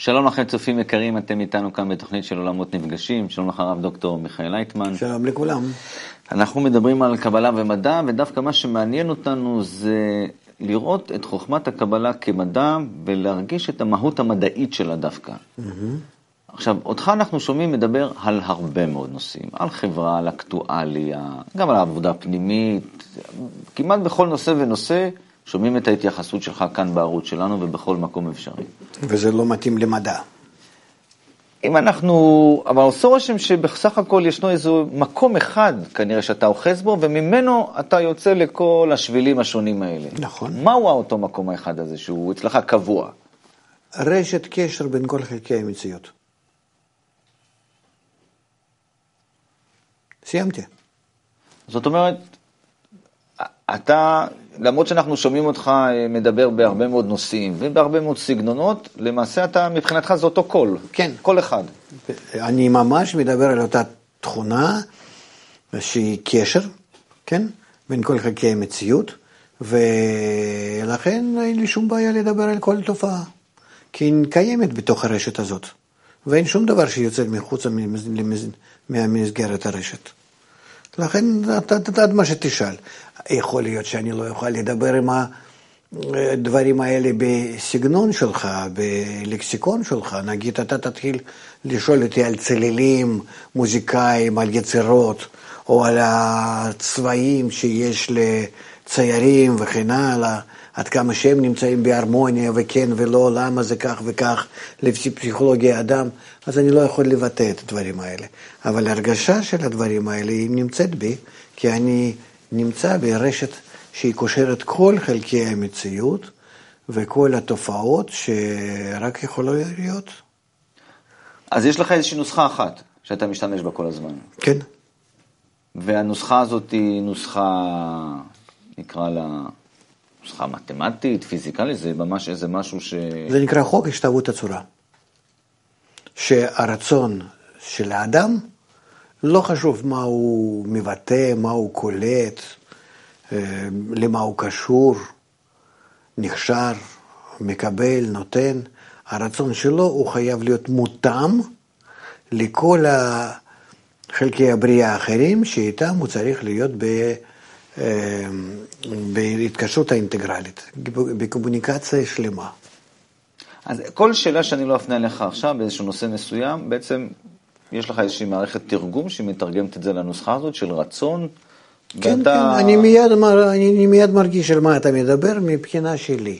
שלום לכם צופים יקרים, אתם איתנו כאן בתוכנית של עולמות נפגשים. שלום לך הרב דוקטור מיכאל לייטמן. שלום לכולם. אנחנו מדברים על קבלה ומדע, ודווקא מה שמעניין אותנו זה לראות את חוכמת הקבלה כמדע ולהרגיש את המהות המדעית שלה דווקא. עכשיו, אותך אנחנו שומעים מדבר על הרבה מאוד נושאים, על חברה, על אקטואליה, גם על העבודה הפנימית, כמעט בכל נושא ונושא. שומעים את ההתייחסות שלך כאן בערוץ שלנו ובכל מקום אפשרי. וזה לא מתאים למדע. אם אנחנו, אבל עושה רושם שבסך הכל ישנו איזו מקום אחד, כנראה שאתה אוחז בו, וממנו אתה יוצא לכל השבילים השונים האלה. נכון. מהו אותו מקום האחד הזה שהוא אצלך קבוע? רשת קשר בין כל חלקי המציאות. סיימתי. זאת אומרת, אתה, למרות שאנחנו שומעים אותך מדבר בהרבה מאוד נושאים ובהרבה מאוד סגנונות, למעשה אתה, מבחינתך זה אותו קול. כן. קול אחד. אני ממש מדבר על אותה תכונה שהיא קשר, כן? בין כל חלקי המציאות, ולכן אין לי שום בעיה לדבר על כל תופעה, כי היא קיימת בתוך הרשת הזאת, ואין שום דבר שיוצא מחוץ מהמסגרת הרשת. לכן אתה עד מה שתשאל. יכול להיות שאני לא אוכל לדבר עם הדברים האלה בסגנון שלך, בלקסיקון שלך. נגיד, אתה תתחיל לשאול אותי על צלילים מוזיקאים, על יצירות, או על הצבעים שיש לציירים וכן הלאה, עד כמה שהם נמצאים בהרמוניה וכן ולא, למה זה כך וכך, לפסיכולוגיה אדם, אז אני לא יכול לבטא את הדברים האלה. אבל הרגשה של הדברים האלה היא נמצאת בי, כי אני נמצא ברשת שהיא קושרת כל חלקי המציאות וכל התופעות שרק יכולו להיות. אז יש לך איזושהי נוסחה אחת שאתה משתמש בה כל הזמן. כן. והנוסחה הזאת היא נוסחה, נקרא לה, נוסחה מתמטית, פיזיקלית, זה ממש איזה משהו ש... זה נקרא חוק השתוות הצורה. שהרצון של האדם לא חשוב מה הוא מבטא, מה הוא קולט, למה הוא קשור, נכשר, מקבל, נותן. הרצון שלו הוא חייב להיות מותאם לכל חלקי הבריאה האחרים שאיתם הוא צריך להיות בהתקשרות האינטגרלית, בקומוניקציה שלמה. אז כל שאלה שאני לא אפנה לך עכשיו באיזשהו נושא מסוים, בעצם יש לך איזושהי מערכת תרגום שמתרגמת את זה לנוסחה הזאת של רצון. כן, ואתה... כן, אני מיד מרגיש על מה אתה מדבר מבחינה שלי.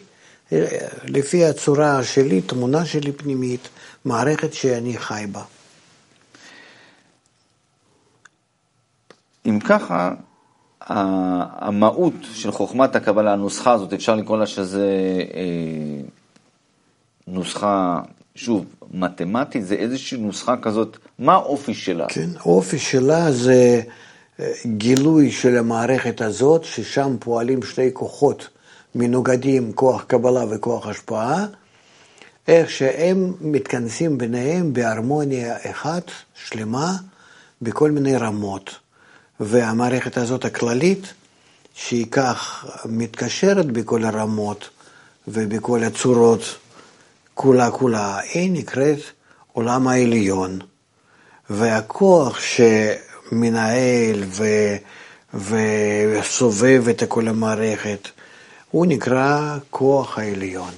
לפי הצורה שלי, תמונה שלי פנימית, מערכת שאני חי בה. אם ככה, המהות של חוכמת הקבלה, הנוסחה הזאת, אפשר לקרוא לה שזה נוסחה, שוב, מתמטית, זה איזושהי נוסחה כזאת, מה האופי שלה? כן, האופי שלה זה גילוי של המערכת הזאת, ששם פועלים שתי כוחות מנוגדים, כוח קבלה וכוח השפעה, איך שהם מתכנסים ביניהם בהרמוניה אחת, שלמה, בכל מיני רמות. והמערכת הזאת הכללית, שהיא כך מתקשרת בכל הרמות ובכל הצורות, כולה, היא נקראת עולם העליון, והכוח שמנהל וסובב את כל המערכת, הוא נקרא כוח העליון.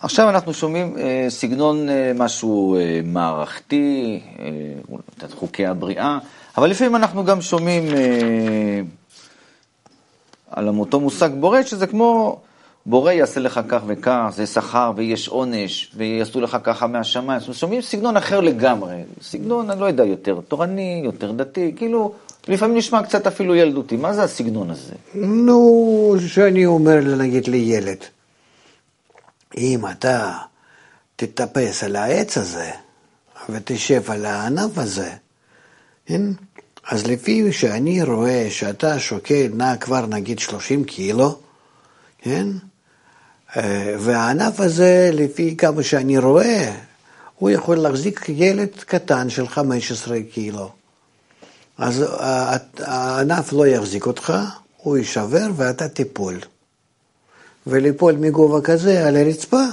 עכשיו אנחנו שומעים סגנון משהו מערכתי, את חוקי הבריאה, אבל לפעמים אנחנו גם שומעים על אותו מושג בורא, שזה כמו... בורא יעשה לך כך וכך, זה שכר ויש עונש, ויעשו לך ככה מהשמיים. שומעים סגנון אחר לגמרי. סגנון, אני לא יודע, יותר תורני, יותר דתי, כאילו, לפעמים נשמע קצת אפילו ילדותי. מה זה הסגנון הזה? נו, שאני אומר, נגיד לילד, אם אתה תטפס על העץ הזה, ותשב על הענף הזה, אז לפי שאני רואה שאתה שוקל, כבר נגיד 30 קילו, כן? והענף הזה, לפי כמה שאני רואה, הוא יכול להחזיק ילד קטן של 15 קילו. אז הענף לא יחזיק אותך, הוא יישבר ואתה תיפול. וליפול מגובה כזה על הרצפה,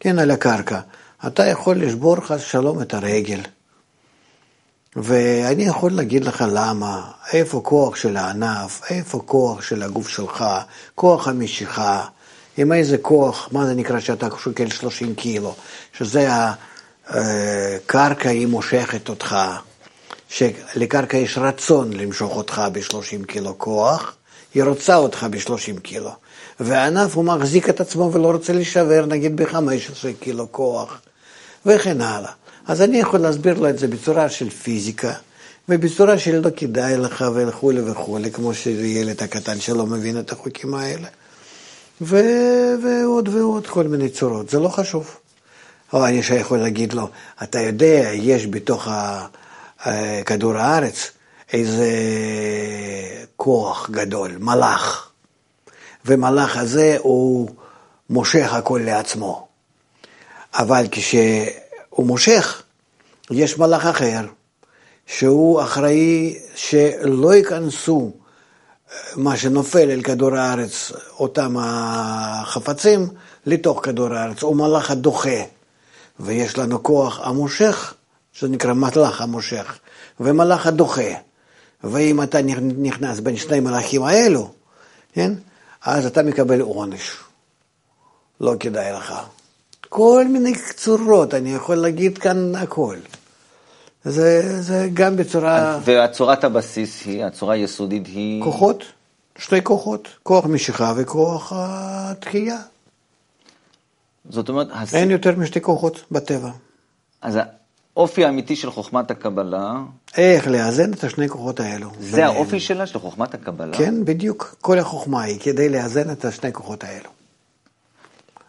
כן, על הקרקע. אתה יכול לשבור חס שלום את הרגל. ואני יכול להגיד לך למה, איפה כוח של הענף, איפה כוח של הגוף שלך, כוח המשיכה, עם איזה כוח, מה זה נקרא שאתה שוקל 30 קילו, שזה הקרקע היא מושכת אותך, שלקרקע יש רצון למשוך אותך ב-30 קילו כוח, היא רוצה אותך ב-30 קילו, והענף הוא מחזיק את עצמו ולא רוצה לשבר, נגיד ב-15 קילו כוח, וכן הלאה. אז אני יכול להסביר לו את זה בצורה של פיזיקה, ובצורה של לא כדאי לך וכו' וכו', כמו שילד הקטן שלא מבין את החוקים האלה. ועוד ועוד כל מיני צורות, זה לא חשוב. אבל אני יכול להגיד לו, אתה יודע, יש בתוך כדור הארץ איזה כוח גדול, מלאך. ומלאך הזה הוא מושך הכל לעצמו. אבל כשהוא מושך, יש מלאך אחר, שהוא אחראי שלא ייכנסו מה שנופל אל כדור הארץ, אותם החפצים, לתוך כדור הארץ, הוא מלאך הדוחה. ויש לנו כוח המושך, שנקרא מלאך המושך, ומלאך הדוחה. ואם אתה נכנס בין שני מלאכים האלו, כן? אז אתה מקבל עונש. לא כדאי לך. כל מיני צורות, אני יכול להגיד כאן הכל. זה גם בצורה... והצורת הבסיס היא, הצורה היסודית היא... כוחות, שתי כוחות, כוח משיכה וכוח התחייה. זאת אומרת... אין יותר משתי כוחות בטבע. אז האופי האמיתי של חוכמת הקבלה... איך לאזן את השני כוחות האלו. זה האופי שלה, של חוכמת הקבלה? כן, בדיוק. כל החוכמה היא כדי לאזן את השני כוחות האלו.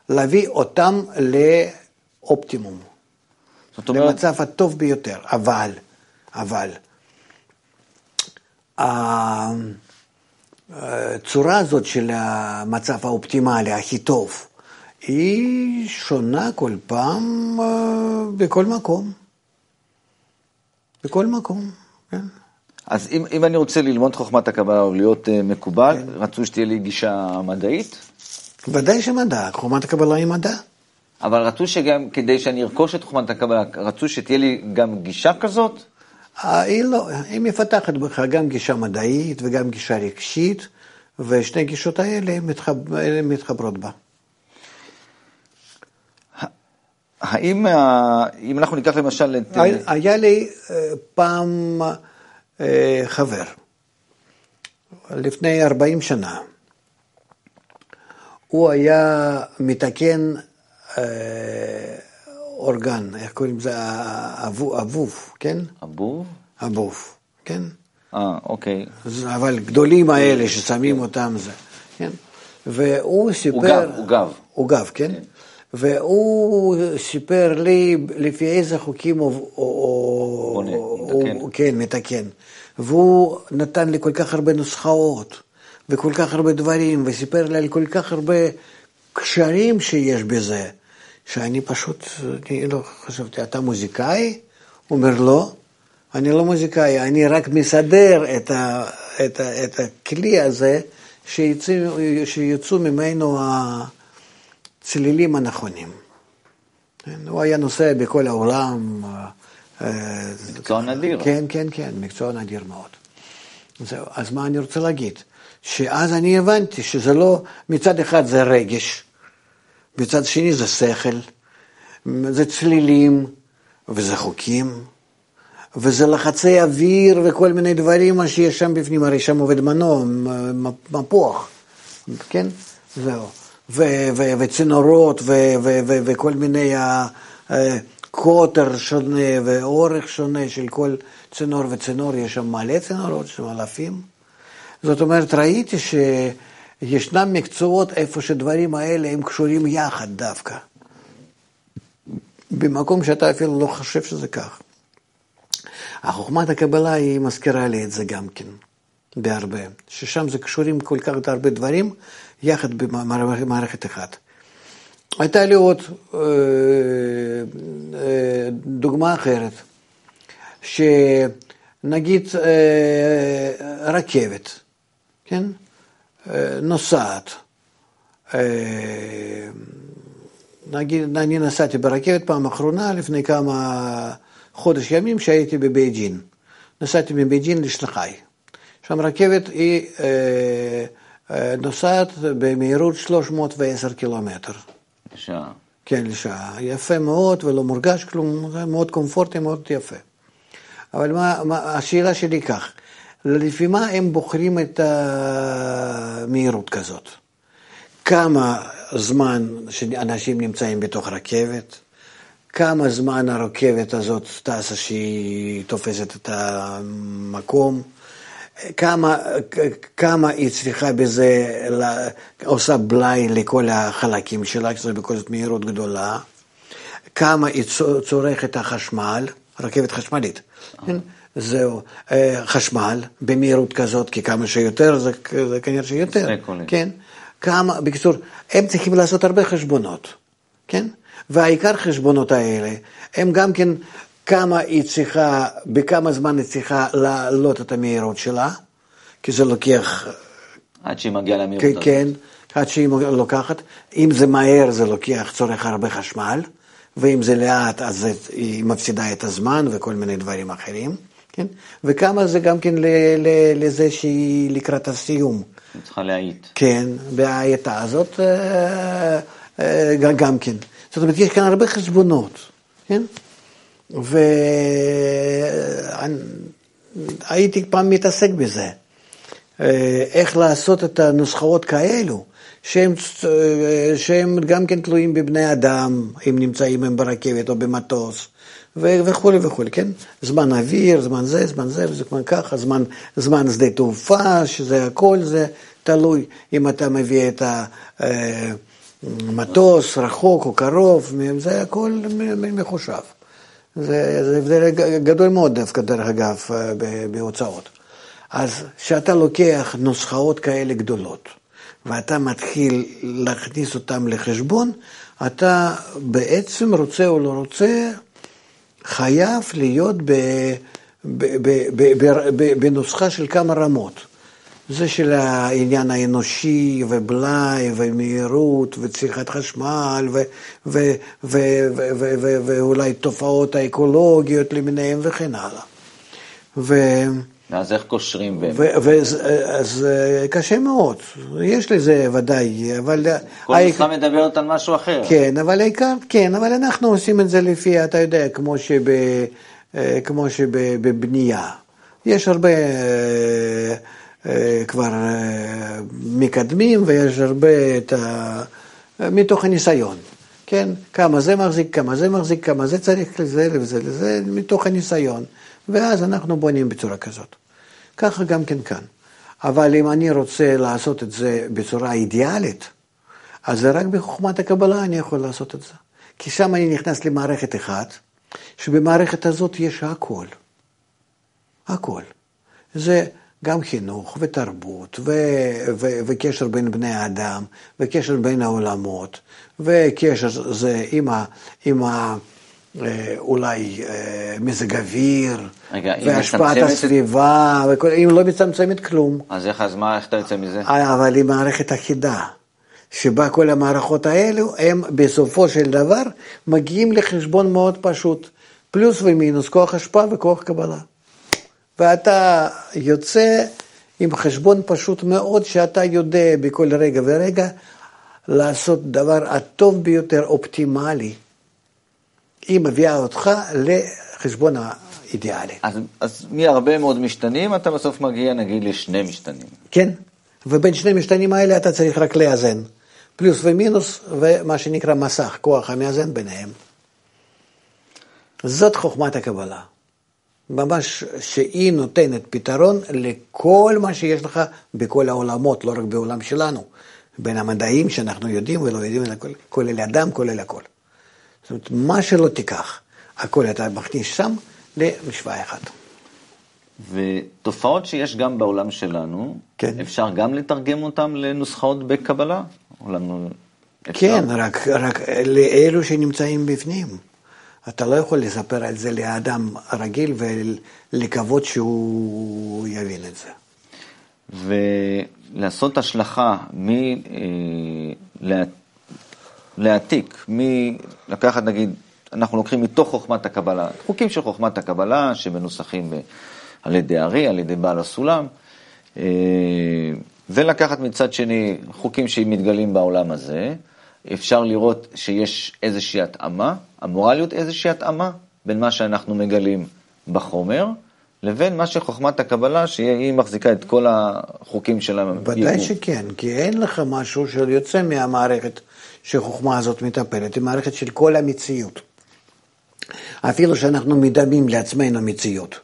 להביא אותם לאופטימום. זאת אומרת... למצב הטוב ביותר. אבל, הצורה הזאת של המצב האופטימלי, הכי טוב, היא שונה כל פעם בכל מקום. בכל מקום, כן. אז אם אני רוצה ללמוד חוכמת הקבלה או להיות מקובל, כן. רצו שתהיה לי גישה מדעית? ודאי שמדע, חוכמת הקבלה היא מדע. אבל רצו שגם, כדי שאני ארכוש את חוכמת הקבלה, רצו שתהיה לי גם גישה כזאת? היא לא, היא מפתחת בך גם גישה מדעית וגם גישה רגשית, ושני גישות האלה מתחברות בה. האם, אם אנחנו ניקח למשל את... היה לי פעם חבר, לפני 40 שנה, הוא היה מתקן אורגן, איך קוראים זה? אבוב, כן? אבוב? אבוב, כן. אוקיי. אבל גדולים האלה ששמים אותם זה, כן? והוא סיפר... הוא גב, כן? והוא סיפר לי לפי איזה חוקים הוא מתקן. והוא נתן לי כל כך הרבה נוסחאות, וכל כך הרבה דברים, וסיפר לי על כל כך הרבה קשרים שיש בזה, שאני פשוט, אני לא חשבתי, אתה מוזיקאי? הוא אומר, לא, אני לא מוזיקאי, אני רק מסדר את הכלי הזה, שיצאו ממנו הצלילים הנכונים. הוא היה נוסע בכל העולם. מקצוע נדיר. כן, כן, כן, מקצוע נדיר מאוד. זהו, אז מה אני רוצה להגיד? שאז אני הבנתי שזה לא, מצד אחד זה רגש, מצד שני זה שכל, זה צלילים, וזה חוקים, וזה לחצי אוויר וכל מיני דברים, מה שיש שם בפנים, הרי שם עובד מנוע, מפוח, כן? זהו. וצינורות וכל מיני קוטר שונה ואורך שונה של כל צינור וצינור, יש שם מלא צינורות, שם אלפים. זאת אומרת, ראיתי שישנם מקצועות איפה שדברים האלה הם קשורים יחד דווקא. במקום שאתה אפילו לא חושב שזה כך. החוכמת הקבלה היא מזכירה לי את זה גם כן, בהרבה. ששם זה קשורים כל כך הרבה דברים יחד במערכת אחת. הייתה לי עוד דוגמה אחרת, שנגיד רכבת, כן? נוסעת נגיד, אני נסעתי ברכבת פעם אחרונה, לפני כמה חודש ימים שהייתי בבייג'ין. נסעתי מבייג'ין לשנחאי. שם רכבת היא נוסעת במהירות 310 קילומטר. לשעה. כן, לשעה. יפה מאוד ולא מורגש כלום, מאוד קומפורטי, מאוד יפה. אבל מה, השאלה שלי כך, לפי מה הם בוחרים את המהירות כזאת? כמה זמן שאנשים נמצאים בתוך רכבת, כמה זמן הרכבת הזאת טסה שהיא תופסת את המקום, כמה היא צריכה בזה, עושה בלי לכל החלקים שלה, כי זה בכל זאת מהירות גדולה, כמה היא צורכת החשמל, רכבת חשמלית, זהו, חשמל במהירות כזאת, כי כמה שיותר זה כנראה שיותר, כן? כמה, בקיצור, הם צריכים לעשות הרבה חשבונות, כן? והעיקר חשבונות האלה, הם גם כן כמה היא צריכה, בכמה זמן היא צריכה לעלות את המהירות שלה, כי זה לוקח... עד שהיא מגיעה למהירות. כן, עד שהיא לוקחת. אם זה מהר זה לוקח, צורך הרבה חשמל, ואם זה לאט אז היא מפסידה את הזמן וכל מיני דברים אחרים, כן? וכמה זה גם כן לזה שהיא לקראת הסיום. היא צריכה להעיט. כן, והעיטה הזאת גם כן. זאת אומרת, יש כאן הרבה חשבונות, כן? והייתי פעם מתעסק בזה. איך לעשות את הנוסחאות כאלו, שהם גם כן תלויים בבני אדם, אם נמצאים הם ברכבת או במטוס, וכו' וכו', כן? זמן אוויר, זמן זה, זמן ככה, זמן שדה תעופה, שזה הכל, זה תלוי אם אתה מביא את המטוס, רחוק או קרוב, זה הכל מחושב. זה הבדל גדול מאוד דווקא, דרך אגב, בהוצאות. אז שאתה לוקח נוסחאות כאלה גדולות, ואתה מתחיל להכניס אותם לחשבון, אתה בעצם רוצה או לא רוצה, חייב להיות בנוסחה של כמה רמות. זה של העניין האנושי ובלי ומהירות וצריכת חשמל ואולי תופעות האקולוגיות למיניהם וכן הלאה. אז איך קושרים בין? אז קשה מאוד, יש לזה ודאי, אבל... כל נוסחה מדברת על משהו אחר. כן, אבל העיקר, כן, אבל אנחנו עושים את זה לפי, אתה יודע, כמו שבבנייה. יש הרבה... כבר מקדמים ויש הרבה את מתוך הניסיון, כן? כמה זה מחזיק, כמה זה צריך לזה וזה, מתוך הניסיון. ואז אנחנו בונים בצורה כזאת. ככה גם כן כאן. אבל אם אני רוצה לעשות את זה בצורה אידיאלית, אז רק בחוכמת הקבלה אני יכול לעשות את זה. כי שם אני נכנס למערכת אחת, שבמערכת הזאת יש הכל. הכל. זה... גם חינוך ותרבות וקשר בין בני האדם וקשר בין העולמות וקשר זה עם אולי מזג אוויר והשפעת הסביבה אם לא מצמצמת כלום אז איך אתה יוצא מזה? אבל היא מערכת אחידה שבה כל המערכות האלו הם בסופו של דבר מגיעים לחשבון מאוד פשוט פלוס ומינוס כוח השפעה וכוח קבלה ואתה יוצא עם חשבון פשוט מאוד, שאתה יודע בכל רגע ורגע לעשות דבר הטוב ביותר, אופטימלי. היא מביאה אותך לחשבון האידיאלי. אז מהרבה מאוד משתנים, אתה בסוף מגיע נגיד לשני משתנים. כן, ובין שני משתנים האלה אתה צריך רק לאזן. פלוס ומינוס ומה שנקרא מסך, כוח המאזן ביניהם. זאת חוכמת הקבלה. ממש שהיא נותנת פתרון לכל מה שיש לך בכל העולמות, לא רק בעולם שלנו, בין המדעים שאנחנו יודעים ולא יודעים, כולל אדם, כולל הכל. זאת אומרת, מה שלא תיקח, הכל אתה מכניס שם למשוואה אחת. ותופעות שיש גם בעולם שלנו, כן. אפשר גם לתרגם אותם לנוסחאות בקבלה? כן, רק לאלו שנמצאים בפנים. אתה לא יכול לספר את זה לאדם רגיל ולקוות שהוא יבין את זה. ולעשות השלכה להעתיק, לקחת נגיד, אנחנו לוקחים מתוך חוכמת הקבלה, חוקים של חוכמת הקבלה שמנוסחים על ידי הארי, על ידי בעל הסולם, ולקחת מצד שני חוקים שמתגלים בעולם הזה, אפשר לראות שיש איזושהי התאמה, אמורה להיות איזושהי התאמה, בין מה שאנחנו מגלים בחומר, לבין מה שחוכמת הקבלה, שהיא מחזיקה את כל החוקים של היקום. ודאי שכן, כי אין לך משהו שיוצא מהמערכת שחוכמה הזאת מטפלת, היא מערכת של כל המציאות. אפילו שאנחנו מדמים לעצמנו מציאות,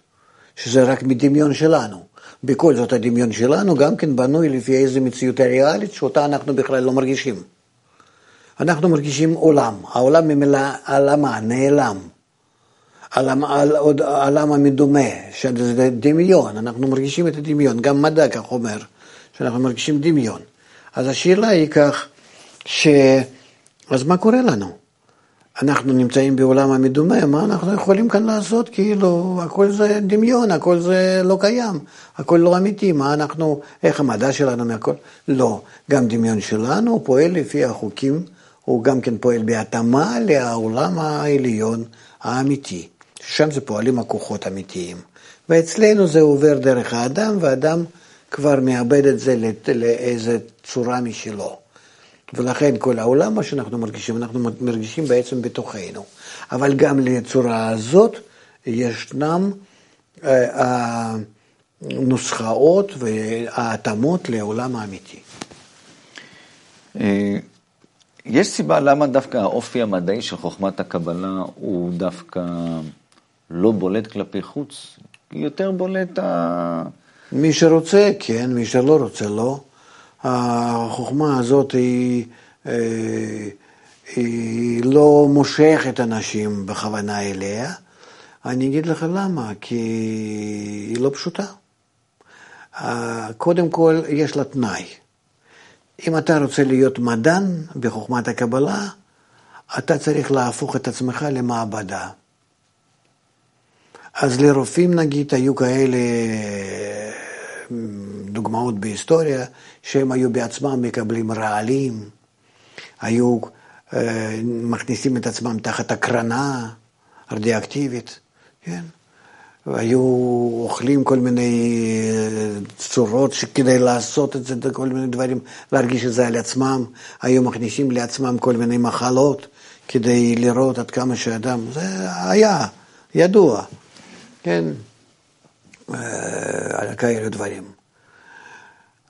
שזה רק מדמיון שלנו. בכל זאת הדמיון שלנו גם כן בנוי לפי איזו מציאות הריאלית, שאותה אנחנו בכלל לא מרגישים. אנחנו מרגישים עולם, העולם ממילה עלמה, נעלם. העולם המדומה, שזה דמיון, אנחנו מרגישים את הדמיון, גם מדע כך אומר, שאנחנו מרגישים דמיון. אז השאלה היא כך, אז מה קורה לנו? אנחנו נמצאים בעולם המדומה, מה אנחנו יכולים כאן לעשות? כאילו, הכל זה דמיון, הכל זה לא קיים, הכל לא אמיתי, מה אנחנו, איך המדע שלנו מהכל? לא, גם דמיון שלנו, הוא פועל לפי החוקים, הוא גם כן פועל בהתאמה לעולם העליון האמיתי. שם זה פועלים הכוחות אמיתיים. ואצלנו זה עובר דרך האדם, והאדם כבר מאבד את זה לאיזו צורה משלו. ולכן כל העולם מה שאנחנו מרגישים, אנחנו מרגישים בעצם בתוכנו. אבל גם לצורה הזאת ישנם הנוסחאות וההתאמות לעולם האמיתי. יש סיבה למה דווקא האופי המדעי של חוכמת הקבלה הוא דווקא לא בולט כלפי חוץ, יותר בולט מי שרוצה, כן, מי שלא רוצה, לא. החוכמה הזאת היא לא מושכת אנשים בכוונה אליה. אני אגיד לך למה, כי היא לא פשוטה. קודם כל, יש לה תנאי. אם אתה רוצה להיות מדען בחוכמת הקבלה, אתה צריך להפוך את עצמך למעבדה. אז לרופאים נגיד היו כאלה דוגמאות בהיסטוריה, שהם היו בעצמם מקבלים רעלים, היו מכניסים את עצמם תחת הקרנה רדיאקטיבית, כן? היו אוכלים כל מיני צורות שכדי לעשות את זה, כל מיני דברים, להרגיש את זה על עצמם, היו מכניסים לעצמם כל מיני מחלות, כדי לראות עד כמה שאדם, זה היה, ידוע, כן, על כאלה דברים.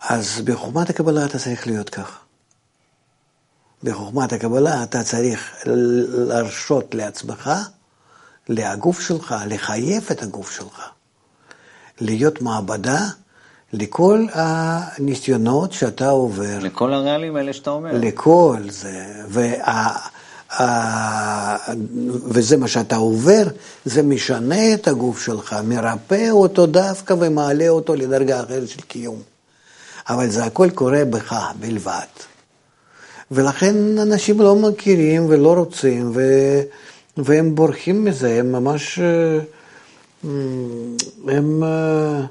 אז בחוכמת הקבלה אתה צריך להיות כך. בחוכמת הקבלה אתה צריך להרשות לעצמך, לגוף שלך, לחייב את הגוף שלך, להיות מעבדה לכל הניסיונות שאתה עובר. לכל הריאלים האלה שאתה אומר. לכל זה, וזה מה שאתה עובר, זה משנה את הגוף שלך, מרפא אותו דווקא ומעלה אותו לדרגה אחרת של קיום. אבל זה הכל קורה בך בלבד. ולכן אנשים לא מכירים ולא רוצים והם בורחים מזה, הם ממש, הם...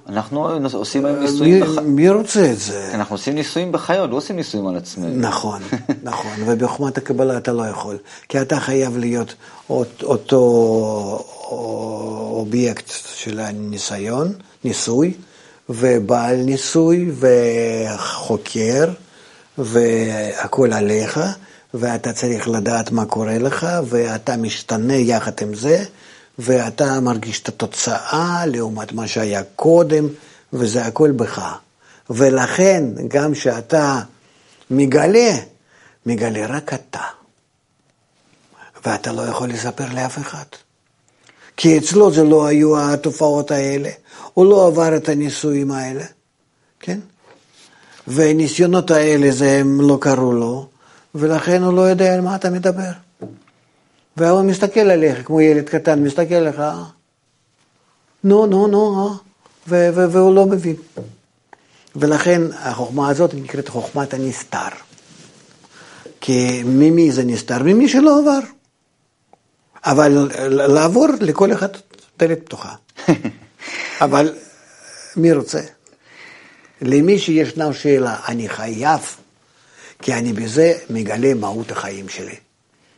אנחנו עושים ניסויים בחיות. מי רוצה את זה? אנחנו עושים ניסויים בחיות, לא עושים ניסויים על עצמנו. נכון, נכון, ובחוכמת הקבלה אתה לא יכול, כי אתה חייב להיות אותו אובייקט של הניסיון, ניסוי, ובעל ניסוי, וחוקר, והכל עליך, ואתה צריך לדעת מה קורה לך, ואתה משתנה יחד עם זה, ואתה מרגיש את התוצאה לעומת מה שהיה קודם, וזה הכל בך. ולכן גם שאתה מגלה רק אתה, ואתה לא יכול לספר לאף אחד. כי אצלו זה לא היו התופעות האלה, הוא לא עבר את הניסויים האלה, כן? והניסיונות האלה זה הם לא קראו לו, ולכן הוא לא יודע על מה אתה מדבר. והוא מסתכל עליך, כמו ילד קטן, מסתכל עליך, נו, נו, נו, והוא לא מבין. ולכן החוכמה הזאת נקראת חוכמת הנסתר. כי ממי זה נסתר? ממי שלא עבר. אבל לעבור לכל אחד דלת פתוחה. אבל מי רוצה? למי שישנה שאלה, אני חייב, כי אני בזה מגלה מהות החיים שלי.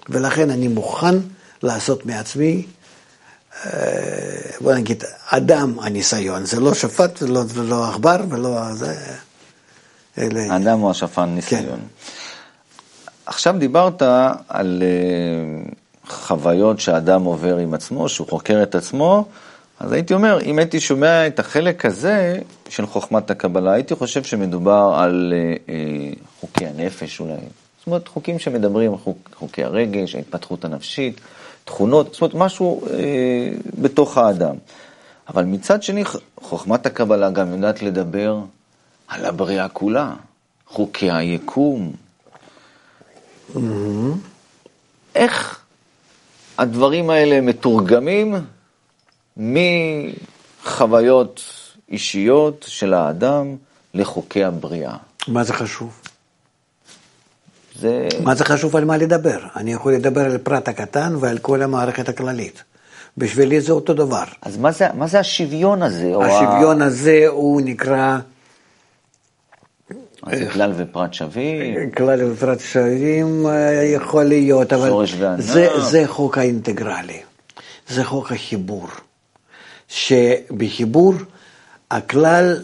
ולכן אני מוכן לעשות מעצמי, בוא נגיד, אדם הניסיון. זה לא שפט ולא אכבר ולא... אדם הוא השפן ניסיון. עכשיו דיברת על חוויות שהאדם עובר עם עצמו, שהוא חוקר את עצמו, אז הייתי אומר, אם הייתי שומע את החלק הזה של חוכמת הקבלה, הייתי חושב שמדובר על חוקי הנפש אולי. זאת אומרת, חוקים שמדברים על חוקי הרגש, ההתפתחות הנפשית, תכונות, זאת אומרת, משהו בתוך האדם. אבל מצד שני, חוכמת הקבלה גם יודעת לדבר על הבריאה כולה, חוקי היקום. איך הדברים האלה מתורגמים מחוויות אישיות של האדם לחוקי הבריאה? מה זה חשוב? מה זה חשוב על מה לדבר? אני יכול לדבר על פרט הקטן ועל כל המערכת הכללית. בשבילי זה אותו דבר. אז מה זה השוויון הזה? השוויון הזה הוא נקרא... אז כלל ופרט שווים? כלל ופרט שווים יכול להיות, אבל זה חוק האינטגרלי. זה חוק החיבור. שבחיבור הכלל,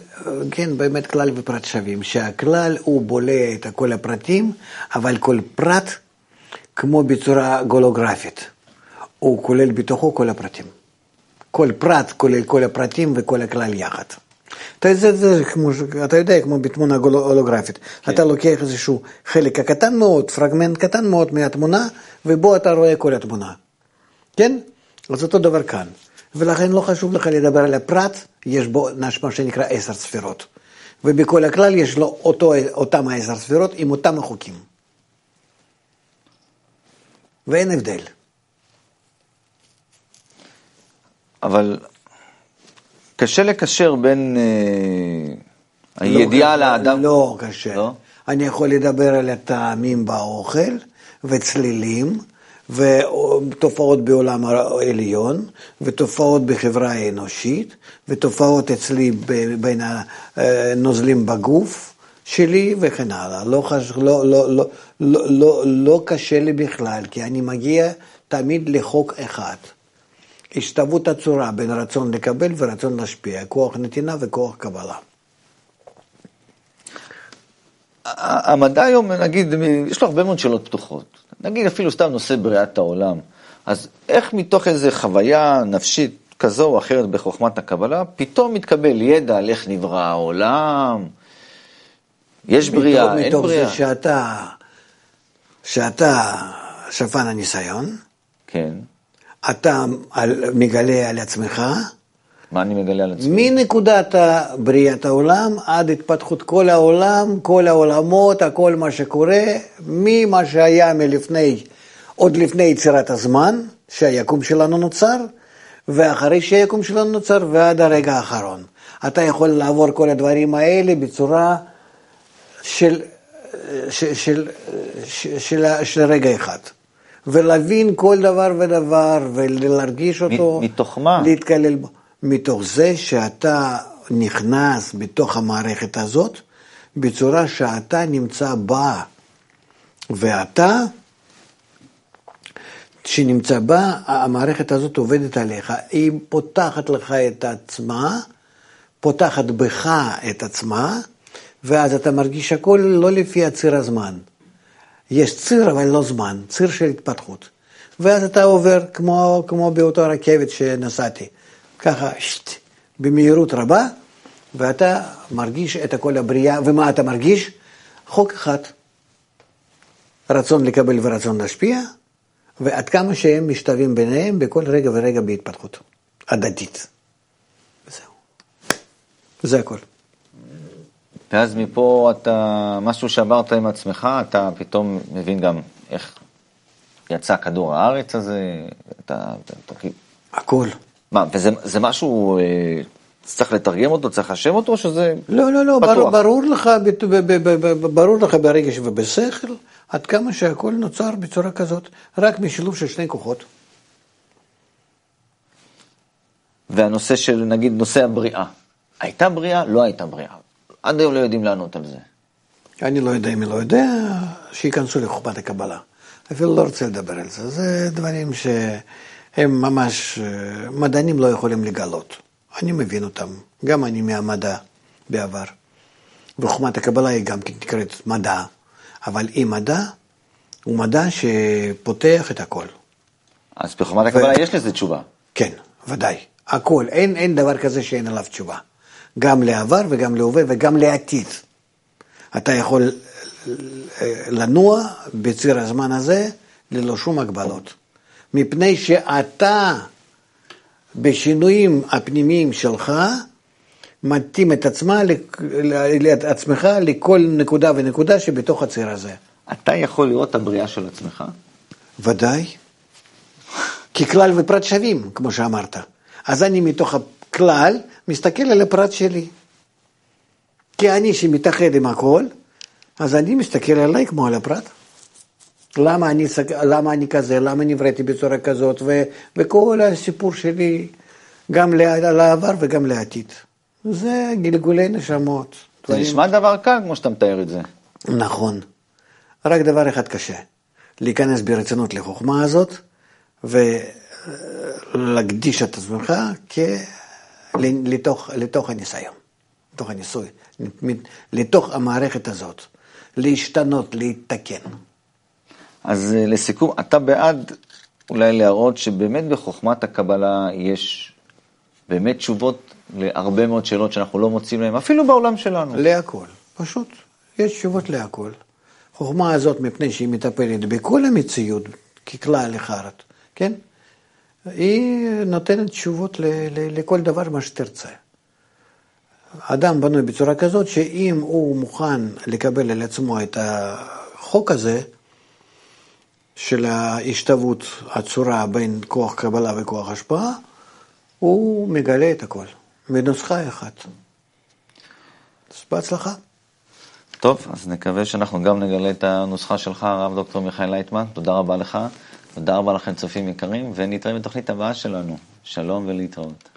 כן, באמת כלל ופרט שווים, שהכלל הוא בולע את כל הפרטים, אבל כל פרט כמו בצורה גולוגרפית, הוא כולל בתוכו כל הפרטים. כל פרט כולל כל הפרטים וכל הכלל יחד. אתה יודע, כמו בתמונה הולוגרפית, אתה לוקח איזשהו חלק קטן מאוד, פרגמנט קטן מאוד מהתמונה, ובו אתה רואה כל התמונה. כן? אז אותו דבר כאן. ולכן לא חשוב לך לדבר על הפרט, יש בו מה שנקרא 10 ספירות. ובכל הכלל יש לו אותם 10 ספירות עם אותם החוקים. ואין הבדל. אבל... קשה לקשר בין הידיעה לאדם? לא קשה. לא? אני יכול לדבר על הטעמים באוכל, וצלילים, ותופעות בעולם העליון, ותופעות בחברה האנושית, ותופעות אצלי בין הנוזלים בגוף שלי וכן הלאה. לא, לא, לא, לא, לא, לא, לא קשה לי בכלל, כי אני מגיע תמיד לחוק אחד. השתוות הצורה בין רצון לקבל ורצון להשפיע, כוח נתינה וכוח קבלה. המדע היום, נגיד, יש לו הרבה מאוד שאלות פתוחות. נגיד אפילו סתם נושא בריאת העולם. אז איך מתוך איזו חוויה נפשית כזו או אחרת בחוכמת הקבלה, פתאום מתקבל ידע על איך נברא העולם? יש בריאה, אין בריאה. מתוך זה שאתה שפן הניסיון. כן. אתה מגלה על עצמך. מה אני מגלה על עצמי? מנקודת בריאת העולם עד התפתחות כל העולם, כל העולמות, הכל מה שקורה, ממה שהיה עוד לפני יצירת הזמן, שהיקום שלנו נוצר, ואחרי שהיקום שלנו נוצר, ועד הרגע האחרון. אתה יכול לעבור כל הדברים האלה בצורה של רגע אחד. ולהבין כל דבר ודבר, ולהרגיש אותו. מתוך מה? להתקלל בו. מתוך זה שאתה נכנס בתוך המערכת הזאת, בצורה שאתה נמצא בה. ואתה, שנמצא בה, המערכת הזאת עובדת עליך. היא פותחת לך את עצמה, פותחת בך את עצמה, ואז אתה מרגיש הכל לא לפי הציר הזמן. יש ציר, אבל לא זמן, ציר של התפתחות. ואז אתה עובר כמו באותו הרכבת שנסעתי. ככה, במהירות רבה, ואתה מרגיש את הכל הבריאה. ומה אתה מרגיש? חוק אחד. רצון לקבל ורצון להשפיע, ועד כמה שהם משתווים ביניהם בכל רגע ורגע בהתפתחות. הדדית. וזהו. זה הכל. ואז מפה אתה, משהו שעברת עם עצמך, אתה פתאום מבין גם איך יצא כדור הארץ הזה, אתה הכל. מה, וזה משהו, צריך לתרגם אותו, צריך לשם אותו, שזה פתוח? לא, ברור לך ברגש ובשכל, עד כמה שהכל נוצר בצורה כזאת, רק משילוב של 2 כוחות. והנושא של, נגיד, נושא הבריאה. הייתה בריאה, לא הייתה בריאה. עד היום לא יודעים לענות על זה. אני לא יודע אם היא לא יודע, שיכנסו לחוכמת הקבלה. אפילו לא רוצה לדבר על זה. זה דברים שהם ממש, מדענים לא יכולים לגלות. אני מבין אותם. גם אני מהמדע בעבר. וחוכמת הקבלה היא גם נקראת מדע. אבל אי מדע הוא מדע שפותח את הכל. אז בחוכמת הקבלה יש לזה תשובה. כן, ודאי. הכל. אין דבר כזה שאין עליו תשובה. גם לעבר וגם להווה וגם לעתיד. אתה יכול לנוע בציר הזמן הזה ללא שום הגבלות. מפני שאתה בשינויים הפנימיים שלך מתאים את עצמך לכל נקודה ונקודה שבתוך הציר הזה. אתה יכול לראות את הבריאה של עצמך? ודאי. ככלל ופרט שווים, כמו שאמרת. אז אני מתוך הכלל מסתכל על הפרט שלי. כי אני שמתאחד עם הכל, אז אני מסתכל עליי כמו על הפרט. למה אני כזה, למה נבראתי בצורה כזאת, וכל הסיפור שלי, גם לעבר וגם לעתיד. זה גלגולי נשמות. זה נשמע דבר קל כמו שאתה מתאר את זה. נכון. רק דבר אחד קשה. להיכנס ברצינות לחוכמה הזאת, ולהקדיש את עצמך לתוך הניסיון. לתוך הניסוי. לתוך המערכת הזאת, להשתנות, להתתקן. אז לסיכום, אתה בעד אולי להראות שבאמת בחוכמת הקבלה יש באמת תשובות להרבה מאוד שאלות שאנחנו לא מוצאים להם, אפילו בעולם שלנו. להכל, פשוט, יש תשובות להכל. חוכמה הזאת מפני שהיא מטפלת בכל המציאות, ככלל אחרת, כן? היא נותנת תשובות לכל דבר מה שתרצה. אדם בנוי בצורה כזאת שאם הוא מוכן לקבל על עצמו את החוק הזה של ההשתוות הצורה בין כוח קבלה וכוח השפעה, הוא מגלה את הכל, בנוסחה אחת. אז בהצלחה. טוב, אז נקווה שאנחנו גם נגלה את הנוסחה שלך, הרב דוקטור מיכאל לייטמן. תודה רבה לך, תודה רבה לכם צופים יקרים, ונתראה בתוכנית הבאה שלנו. שלום ולהתראות.